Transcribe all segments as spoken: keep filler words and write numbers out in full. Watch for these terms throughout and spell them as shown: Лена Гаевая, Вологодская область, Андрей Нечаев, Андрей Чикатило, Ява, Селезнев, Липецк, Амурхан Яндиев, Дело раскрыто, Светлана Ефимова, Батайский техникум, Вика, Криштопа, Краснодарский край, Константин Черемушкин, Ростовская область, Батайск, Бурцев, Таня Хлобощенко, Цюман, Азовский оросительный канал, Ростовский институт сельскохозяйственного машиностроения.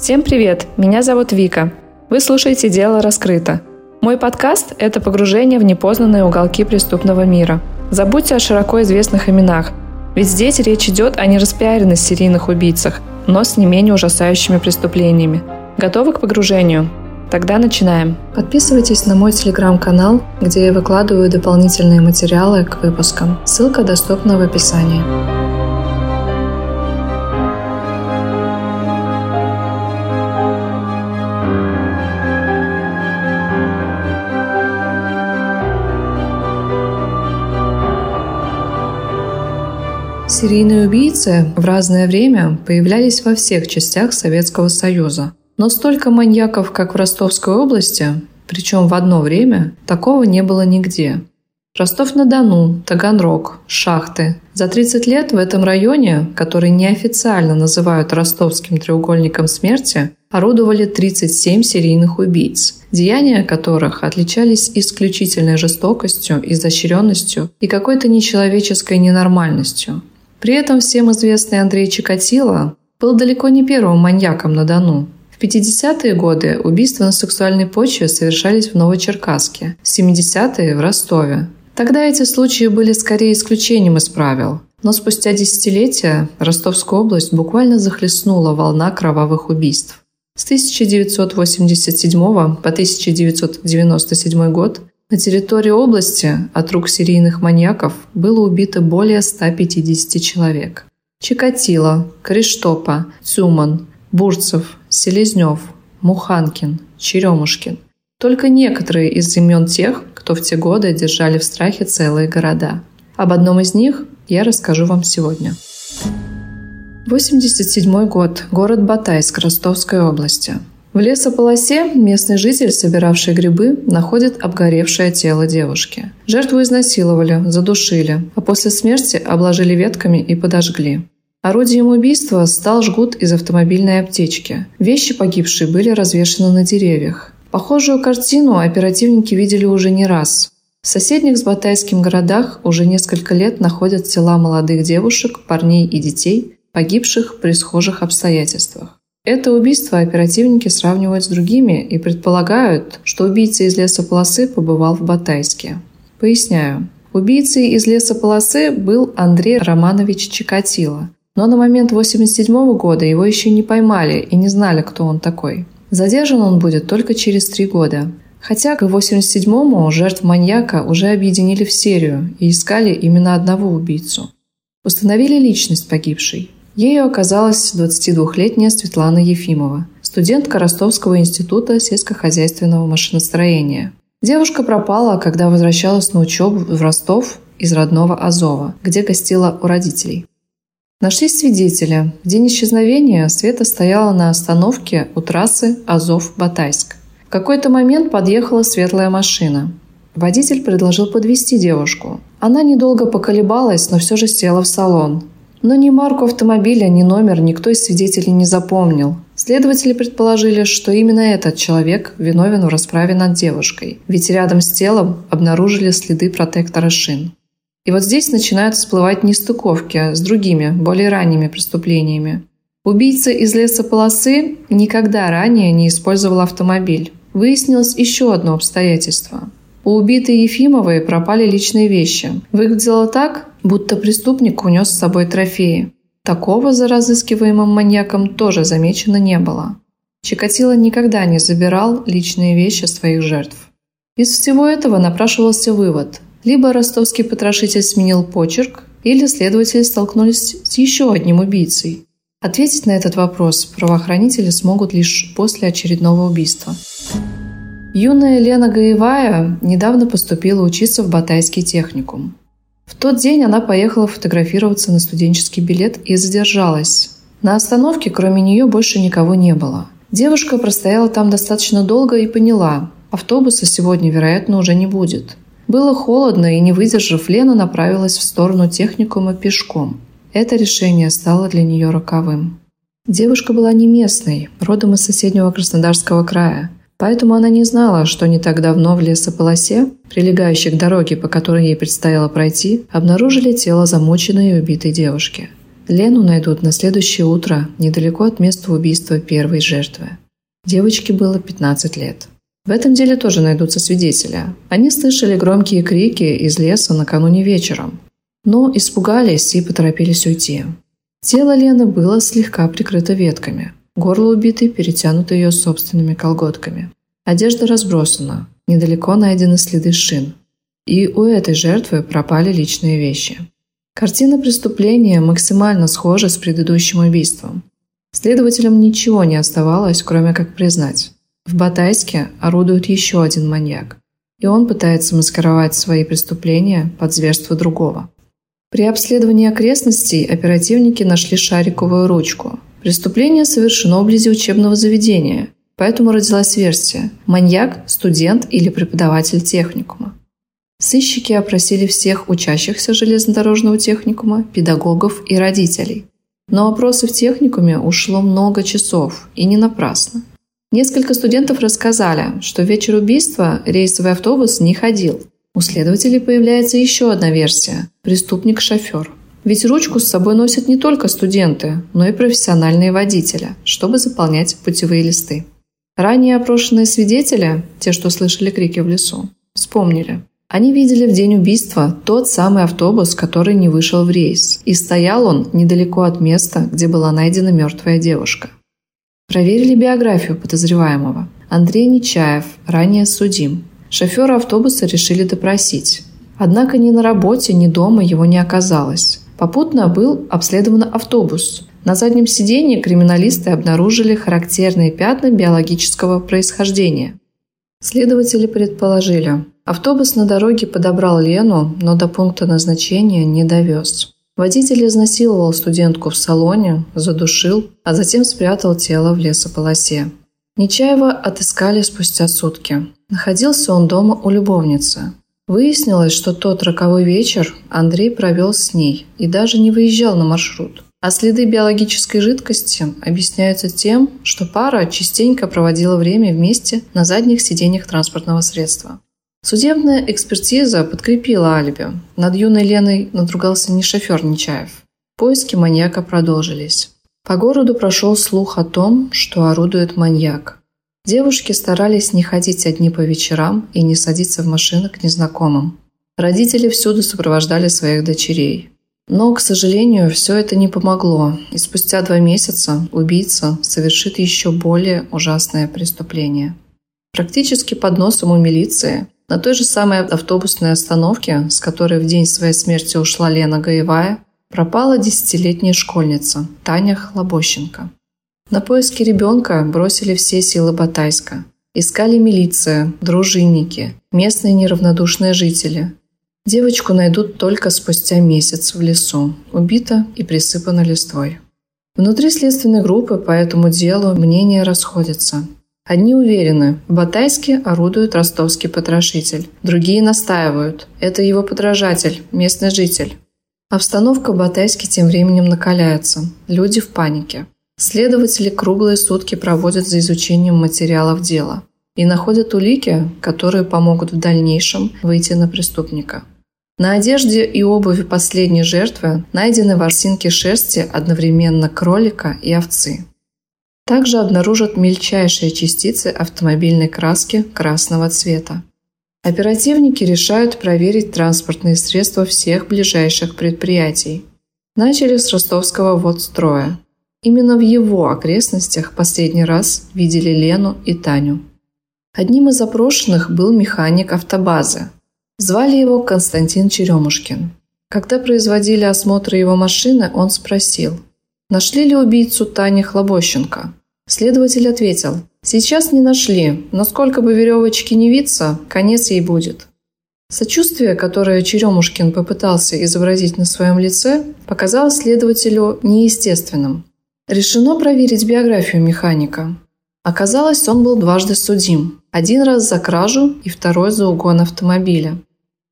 Всем привет! Меня зовут Вика. Вы слушаете «Дело раскрыто». Мой подкаст – это погружение в непознанные уголки преступного мира. Забудьте о широко известных именах, ведь здесь речь идет о нераспиаренных серийных убийцах, но с не менее ужасающими преступлениями. Готовы к погружению? Тогда начинаем. Подписывайтесь на мой телеграм-канал, где я выкладываю дополнительные материалы к выпускам. Ссылка доступна в описании. Серийные убийцы в разное время появлялись во всех частях Советского Союза. Но столько маньяков, как в Ростовской области, причем в одно время, такого не было нигде. Ростов-на-Дону, Таганрог, Шахты. За тридцать лет в этом районе, который неофициально называют Ростовским треугольником смерти, орудовали тридцать семь серийных убийц, деяния которых отличались исключительной жестокостью, изощренностью и какой-то нечеловеческой ненормальностью. При этом всем известный Андрей Чикатило был далеко не первым маньяком на Дону. В пятидесятые годы убийства на сексуальной почве совершались в Новочеркасске, в семидесятые – в Ростове. Тогда эти случаи были скорее исключением из правил. Но спустя десятилетия Ростовскую область буквально захлестнула волна кровавых убийств. С тысяча девятьсот восемьдесят седьмого по тысяча девятьсот девяносто седьмой год на территории области от рук серийных маньяков было убито более ста пятидесяти человек. Чикатило, Криштопа, Цюман, Бурцев, Селезнев, Муханкин, Черемушкин. Только некоторые из имен тех, кто в те годы держали в страхе целые города. Об одном из них я расскажу вам сегодня. восемьдесят седьмой год. Город Батайск Ростовской области. В лесополосе местный житель, собиравший грибы, находит обгоревшее тело девушки. Жертву изнасиловали, задушили, а после смерти обложили ветками и подожгли. Орудием убийства стал жгут из автомобильной аптечки. Вещи погибшей были развешаны на деревьях. Похожую картину оперативники видели уже не раз. В соседних с Батайским городах уже несколько лет находят тела молодых девушек, парней и детей, погибших при схожих обстоятельствах. Это убийство оперативники сравнивают с другими и предполагают, что убийца из лесополосы побывал в Батайске. Поясняю. Убийцей из лесополосы был Андрей Романович Чикатило. Но на момент восемьдесят седьмого года его еще не поймали и не знали, кто он такой. Задержан он будет только через три года. Хотя к восемьдесят седьмому жертв маньяка уже объединили в серию и искали именно одного убийцу. Установили личность погибшей. Ею оказалась двадцатидвухлетняя Светлана Ефимова, студентка Ростовского института сельскохозяйственного машиностроения. Девушка пропала, когда возвращалась на учебу в Ростов из родного Азова, где гостила у родителей. Нашлись свидетели. В день исчезновения Света стояла на остановке у трассы Азов-Батайск. В какой-то момент подъехала светлая машина. Водитель предложил подвезти девушку. Она недолго поколебалась, но все же села в салон. Но ни марку автомобиля, ни номер никто из свидетелей не запомнил. Следователи предположили, что именно этот человек виновен в расправе над девушкой, ведь рядом с телом обнаружили следы протектора шин. И вот здесь начинают всплывать нестыковки с другими, более ранними преступлениями. Убийца из лесополосы никогда ранее не использовал автомобиль. Выяснилось еще одно обстоятельство. У убитой Ефимовой пропали личные вещи. Выглядело так, будто преступник унес с собой трофеи. Такого за разыскиваемым маньяком тоже замечено не было. Чикатило никогда не забирал личные вещи своих жертв. Из всего этого напрашивался вывод – либо ростовский потрошитель сменил почерк, или следователи столкнулись с еще одним убийцей. Ответить на этот вопрос правоохранители смогут лишь после очередного убийства. Юная Лена Гаевая недавно поступила учиться в Батайский техникум. В тот день она поехала фотографироваться на студенческий билет и задержалась. На остановке кроме нее больше никого не было. Девушка простояла там достаточно долго и поняла – автобуса сегодня, вероятно, уже не будет. Было холодно, и, не выдержав, Лена направилась в сторону техникума пешком. Это решение стало для нее роковым. Девушка была не местной, родом из соседнего Краснодарского края, поэтому она не знала, что не так давно в лесополосе, прилегающей к дороге, по которой ей предстояло пройти, обнаружили тело замученной и убитой девушки. Лену найдут на следующее утро, недалеко от места убийства первой жертвы. Девочке было пятнадцать лет. В этом деле тоже найдутся свидетели. Они слышали громкие крики из леса накануне вечером, но испугались и поторопились уйти. Тело Лены было слегка прикрыто ветками. Горло убитой перетянуто ее собственными колготками. Одежда разбросана. Недалеко найдены следы шин. И у этой жертвы пропали личные вещи. Картина преступления максимально схожа с предыдущим убийством. Следователям ничего не оставалось, кроме как признать. В Батайске орудует еще один маньяк, и он пытается маскировать свои преступления под зверство другого. При обследовании окрестностей оперативники нашли шариковую ручку. Преступление совершено вблизи учебного заведения, поэтому родилась версия – маньяк, студент или преподаватель техникума. Сыщики опросили всех учащихся железнодорожного техникума, педагогов и родителей. Но опросы в техникуме ушло много часов, и не напрасно. Несколько студентов рассказали, что в вечер убийства рейсовый автобус не ходил. У следователей появляется еще одна версия – преступник-шофер. Ведь ручку с собой носят не только студенты, но и профессиональные водители, чтобы заполнять путевые листы. Ранее опрошенные свидетели, те, что слышали крики в лесу, вспомнили. Они видели в день убийства тот самый автобус, который не вышел в рейс, и стоял он недалеко от места, где была найдена мертвая девушка. Проверили биографию подозреваемого. Андрей Нечаев, ранее судим. Шофера автобуса решили допросить. Однако ни на работе, ни дома его не оказалось. Попутно был обследован автобус. На заднем сиденье криминалисты обнаружили характерные пятна биологического происхождения. Следователи предположили, автобус на дороге подобрал Лену, но до пункта назначения не довез. Водитель изнасиловал студентку в салоне, задушил, а затем спрятал тело в лесополосе. Нечаева отыскали спустя сутки. Находился он дома у любовницы. Выяснилось, что тот роковой вечер Андрей провел с ней и даже не выезжал на маршрут. А следы биологической жидкости объясняются тем, что пара частенько проводила время вместе на задних сиденьях транспортного средства. Судебная экспертиза подкрепила алиби. Над юной Леной надругался не шофер Нечаев. Поиски маньяка продолжились. По городу прошел слух о том, что орудует маньяк. Девушки старались не ходить одни по вечерам и не садиться в машины к незнакомым. Родители всюду сопровождали своих дочерей. Но, к сожалению, все это не помогло, и спустя два месяца убийца совершит еще более ужасное преступление. Практически под носом у милиции, на той же самой автобусной остановке, с которой в день своей смерти ушла Лена Гаевая, пропала десятилетняя школьница Таня Хлобощенко. На поиски ребенка бросили все силы Батайска. Искали милиция, дружинники, местные неравнодушные жители. Девочку найдут только спустя месяц в лесу, убита и присыпана листвой. Внутри следственной группы по этому делу мнения расходятся. Одни уверены, в Батайске орудует ростовский потрошитель. Другие настаивают, это его подражатель, местный житель. Обстановка в Батайске тем временем накаляется, люди в панике. Следователи круглые сутки проводят за изучением материалов дела и находят улики, которые помогут в дальнейшем выйти на преступника. На одежде и обуви последней жертвы найдены ворсинки шерсти одновременно кролика и овцы. Также обнаружат мельчайшие частицы автомобильной краски красного цвета. Оперативники решают проверить транспортные средства всех ближайших предприятий. Начали с ростовского водстроя. Именно в его окрестностях последний раз видели Лену и Таню. Одним из опрошенных был механик автобазы. Звали его Константин Черемушкин. Когда производили осмотр его машины, он спросил, нашли ли убийцу Тани Хлобощенко. Следователь ответил, сейчас не нашли, но сколько бы веревочки не виться, конец ей будет. Сочувствие, которое Черемушкин попытался изобразить на своем лице, показалось следователю неестественным. Решено проверить биографию механика. Оказалось, он был дважды судим. Один раз за кражу и второй за угон автомобиля.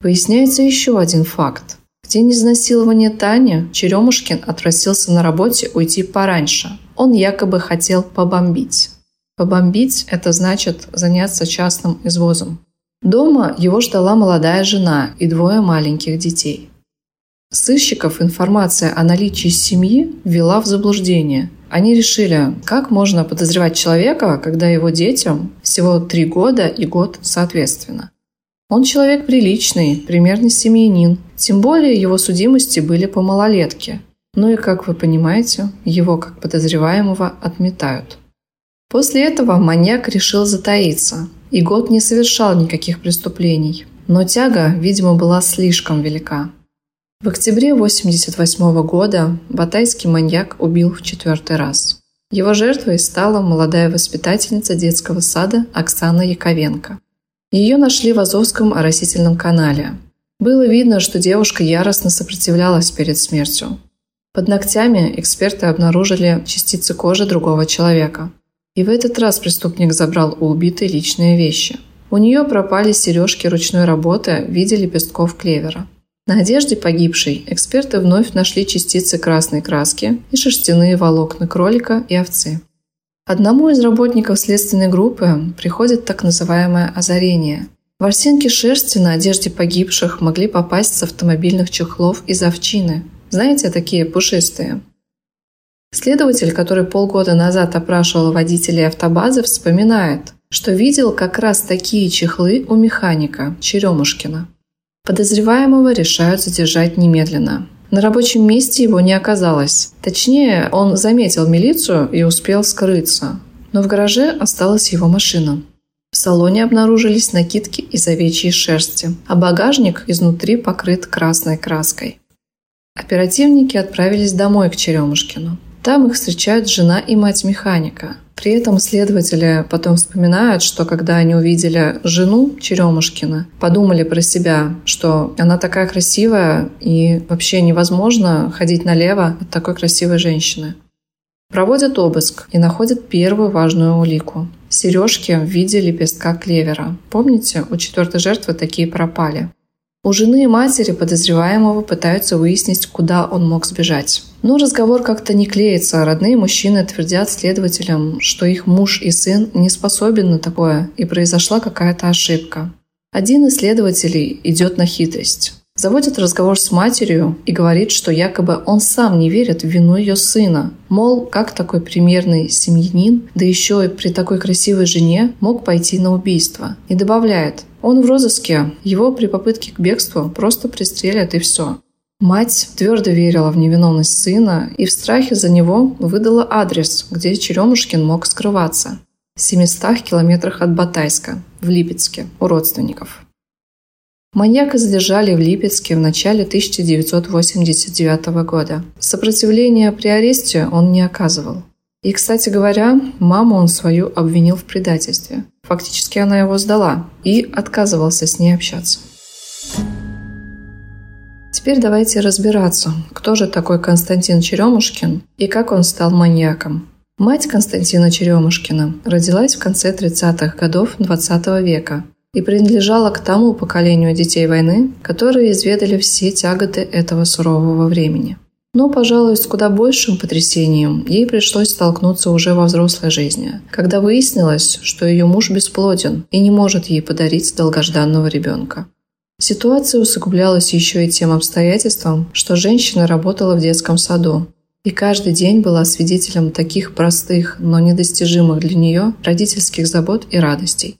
Выясняется еще один факт. В день изнасилования Тани Черемушкин отпросился на работе уйти пораньше. Он якобы хотел побомбить. Побомбить – это значит заняться частным извозом. Дома его ждала молодая жена и двое маленьких детей. Сыщиков информация о наличии семьи ввела в заблуждение. Они решили, как можно подозревать человека, когда его детям всего три года и год соответственно. Он человек приличный, примерный семьянин. Тем более его судимости были по малолетке. Ну и, как вы понимаете, его как подозреваемого отметают. После этого маньяк решил затаиться. И год не совершал никаких преступлений. Но тяга, видимо, была слишком велика. В октябре тысяча девятьсот восемьдесят восьмого года батайский маньяк убил в четвертый раз. Его жертвой стала молодая воспитательница детского сада Оксана Яковенко. Ее нашли в Азовском оросительном канале. Было видно, что девушка яростно сопротивлялась перед смертью. Под ногтями эксперты обнаружили частицы кожи другого человека. И в этот раз преступник забрал у убитой личные вещи. У нее пропали сережки ручной работы в виде лепестков клевера. На одежде погибшей эксперты вновь нашли частицы красной краски и шерстяные волокна кролика и овцы. Одному из работников следственной группы приходит так называемое озарение. Ворсинки шерсти на одежде погибших могли попасть с автомобильных чехлов из овчины. Знаете, такие пушистые. Следователь, который полгода назад опрашивал водителей автобазы, вспоминает, что видел как раз такие чехлы у механика Черемушкина. Подозреваемого решают задержать немедленно. На рабочем месте его не оказалось. Точнее, он заметил милицию и успел скрыться. Но в гараже осталась его машина. В салоне обнаружились накидки из овечьей шерсти, а багажник изнутри покрыт красной краской. Оперативники отправились домой к Черемушкину. Там их встречают жена и мать механика. При этом следователи потом вспоминают, что когда они увидели жену Черемушкина, подумали про себя, что она такая красивая и вообще невозможно ходить налево от такой красивой женщины. Проводят обыск и находят первую важную улику – сережки в виде лепестка клевера. Помните, у четвертой жертвы такие пропали. У жены и матери подозреваемого пытаются выяснить, куда он мог сбежать. Но разговор как-то не клеится. Родные мужчины твердят следователям, что их муж и сын не способен на такое, и произошла какая-то ошибка. Один из следователей идет на хитрость. Заводит разговор с матерью и говорит, что якобы он сам не верит в вину ее сына. Мол, как такой примерный семьянин, да еще и при такой красивой жене, мог пойти на убийство. И добавляет: он в розыске, его при попытке к бегству просто пристрелят и все. Мать твердо верила в невиновность сына и в страхе за него выдала адрес, где Черемушкин мог скрываться. В семистах километрах от Батайска, в Липецке, у родственников. Маньяка задержали в Липецке в начале тысяча девятьсот восемьдесят девятого года. Сопротивления при аресте он не оказывал. И, кстати говоря, маму он свою обвинил в предательстве. Фактически она его сдала и отказывался с ней общаться. Теперь давайте разбираться, кто же такой Константин Черемушкин и как он стал маньяком. Мать Константина Черемушкина родилась в конце тридцатых годов двадцатого века и принадлежала к тому поколению детей войны, которые изведали все тяготы этого сурового времени. Но, пожалуй, с куда большим потрясением ей пришлось столкнуться уже во взрослой жизни, когда выяснилось, что ее муж бесплоден и не может ей подарить долгожданного ребенка. Ситуация усугублялась еще и тем обстоятельством, что женщина работала в детском саду и каждый день была свидетелем таких простых, но недостижимых для нее родительских забот и радостей.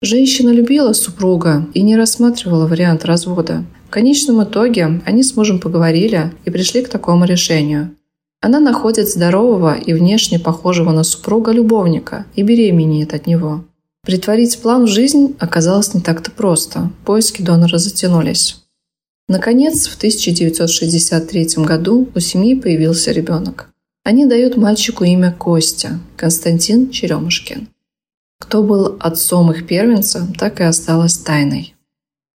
Женщина любила супруга и не рассматривала вариант развода. В конечном итоге они с мужем поговорили и пришли к такому решению. Она находит здорового и внешне похожего на супруга любовника и беременеет от него. Притворить план в жизнь оказалось не так-то просто. Поиски донора затянулись. Наконец, в тысяча девятьсот шестьдесят третьем году у семьи появился ребенок. Они дают мальчику имя Костя – Константин Черемушкин. Кто был отцом их первенца, так и осталось тайной.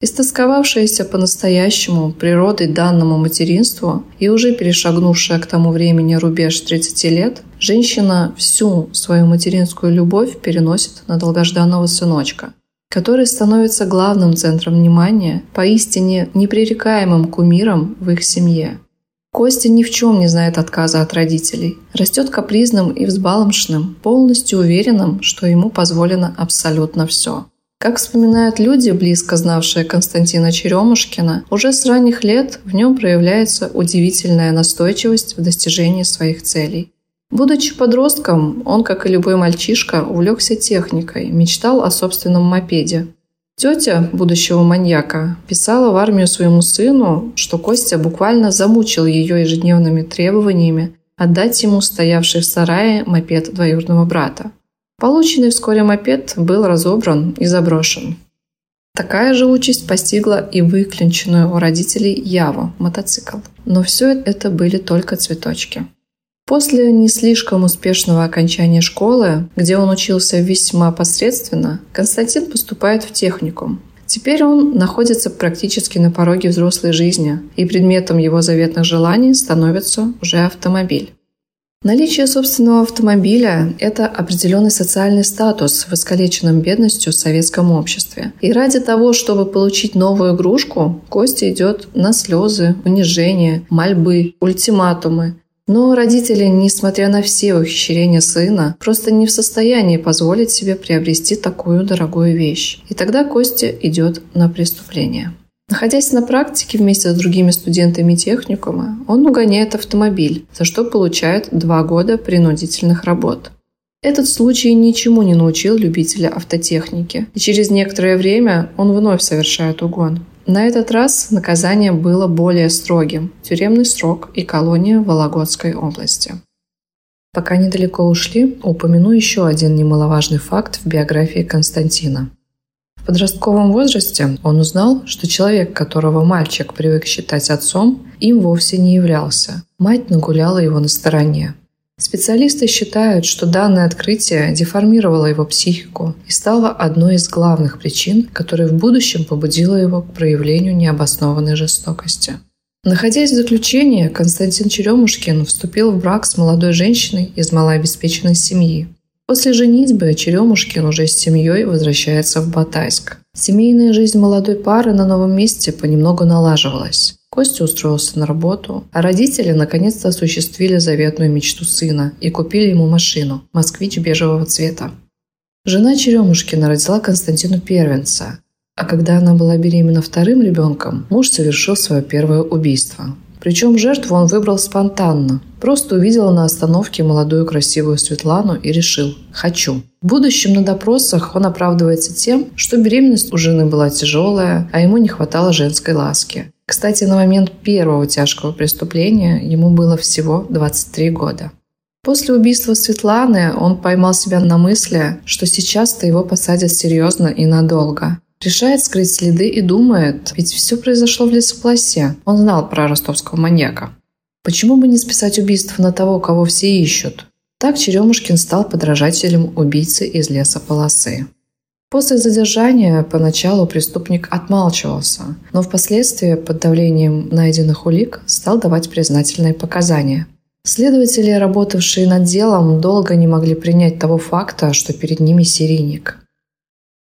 Истосковавшаяся по-настоящему природой данному материнству и уже перешагнувшая к тому времени рубеж тридцати лет, женщина всю свою материнскую любовь переносит на долгожданного сыночка, который становится главным центром внимания, поистине непререкаемым кумиром в их семье. Костя ни в чем не знает отказа от родителей, растет капризным и взбаломшным, полностью уверенным, что ему позволено абсолютно все. Как вспоминают люди, близко знавшие Константина Черемушкина, уже с ранних лет в нем проявляется удивительная настойчивость в достижении своих целей. Будучи подростком, он, как и любой мальчишка, увлекся техникой, мечтал о собственном мопеде. Тетя будущего маньяка писала в армию своему сыну, что Костя буквально замучил ее ежедневными требованиями отдать ему стоявший в сарае мопед двоюродного брата. Полученный вскоре мопед был разобран и заброшен. Такая же участь постигла и выклянченную у родителей Яву – мотоцикл. Но все это были только цветочки. После не слишком успешного окончания школы, где он учился весьма посредственно, Константин поступает в техникум. Теперь он находится практически на пороге взрослой жизни, и предметом его заветных желаний становится уже автомобиль. Наличие собственного автомобиля – это определенный социальный статус в искалеченном бедностью советском обществе. И ради того, чтобы получить новую игрушку, Костя идет на слезы, унижения, мольбы, ультиматумы. Но родители, несмотря на все ухищрения сына, просто не в состоянии позволить себе приобрести такую дорогую вещь. И тогда Костя идет на преступление. Находясь на практике вместе с другими студентами техникума, он угоняет автомобиль, за что получает два года принудительных работ. Этот случай ничему не научил любителя автотехники, и через некоторое время он вновь совершает угон. На этот раз наказание было более строгим – тюремный срок и колония в Вологодской области. Пока недалеко ушли, упомяну еще один немаловажный факт в биографии Константина. В подростковом возрасте он узнал, что человек, которого мальчик привык считать отцом, им вовсе не являлся. Мать нагуляла его на стороне. Специалисты считают, что данное открытие деформировало его психику и стало одной из главных причин, которая в будущем побудила его к проявлению необоснованной жестокости. Находясь в заключении, Константин Черемушкин вступил в брак с молодой женщиной из малообеспеченной семьи. После женитьбы Черемушкин уже с семьей возвращается в Батайск. Семейная жизнь молодой пары на новом месте понемногу налаживалась. Костя устроился на работу, а родители наконец-то осуществили заветную мечту сына и купили ему машину – «Москвич» бежевого цвета. Жена Черемушкина родила Константину первенца, а когда она была беременна вторым ребенком, муж совершил свое первое убийство. Причем жертву он выбрал спонтанно, просто увидел на остановке молодую красивую Светлану и решил «хочу». В будущем на допросах он оправдывается тем, что беременность у жены была тяжелая, а ему не хватало женской ласки. Кстати, на момент первого тяжкого преступления ему было всего двадцать три года. После убийства Светланы он поймал себя на мысли, что сейчас-то его посадят серьезно и надолго. Решает скрыть следы и думает, ведь все произошло в лесополосе. Он знал про ростовского маньяка. Почему бы не списать убийство на того, кого все ищут? Так Черемушкин стал подражателем убийцы из лесополосы. После задержания поначалу преступник отмалчивался, но впоследствии под давлением найденных улик стал давать признательные показания. Следователи, работавшие над делом, долго не могли принять того факта, что перед ними серийник.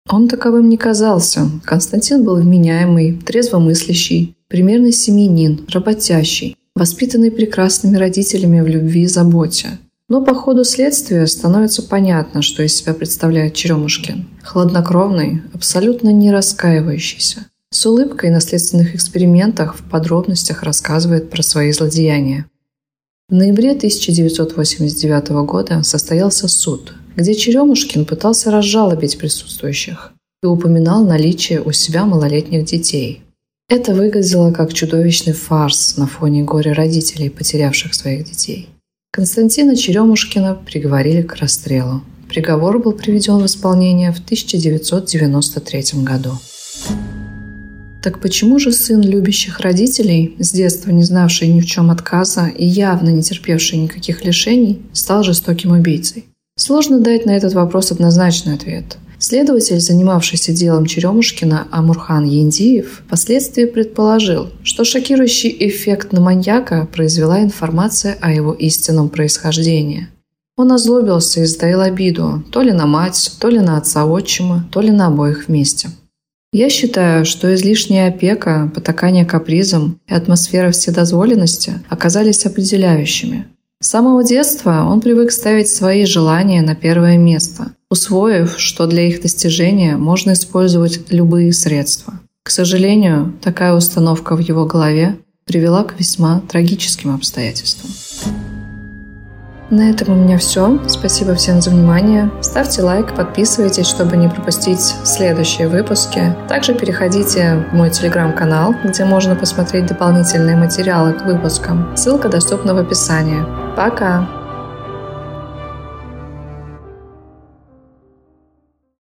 Он таковым не казался. Константин был вменяемый, трезвомыслящий, примерный семьянин, работящий, воспитанный прекрасными родителями в любви и заботе. Но по ходу следствия становится понятно, что из себя представляет Черемушкин. Хладнокровный, абсолютно не раскаивающийся. С улыбкой на следственных экспериментах в подробностях рассказывает про свои злодеяния. В ноябре тысяча девятьсот восемьдесят девятого года состоялся суд, где Черемушкин пытался разжалобить присутствующих и упоминал наличие у себя малолетних детей. Это выглядело как чудовищный фарс на фоне горя родителей, потерявших своих детей. Константина Черемушкина приговорили к расстрелу. Приговор был приведен в исполнение в тысяча девятьсот девяносто третьем году. Так почему же сын любящих родителей, с детства не знавший ни в чем отказа и явно не терпевший никаких лишений, стал жестоким убийцей? Сложно дать на этот вопрос однозначный ответ. Следователь, занимавшийся делом Черемушкина, Амурхан Яндиев, впоследствии предположил, что шокирующий эффект на маньяка произвела информация о его истинном происхождении. Он озлобился и затаил обиду то ли на мать, то ли на отца-отчима, то ли на обоих вместе. Я считаю, что излишняя опека, потакание капризом и атмосфера вседозволенности оказались определяющими. С самого детства он привык ставить свои желания на первое место, усвоив, что для их достижения можно использовать любые средства. К сожалению, такая установка в его голове привела к весьма трагическим обстоятельствам. На этом у меня все. Спасибо всем за внимание. Ставьте лайк, подписывайтесь, чтобы не пропустить следующие выпуски. Также переходите в мой телеграм-канал, где можно посмотреть дополнительные материалы к выпускам. Ссылка доступна в описании. Пока!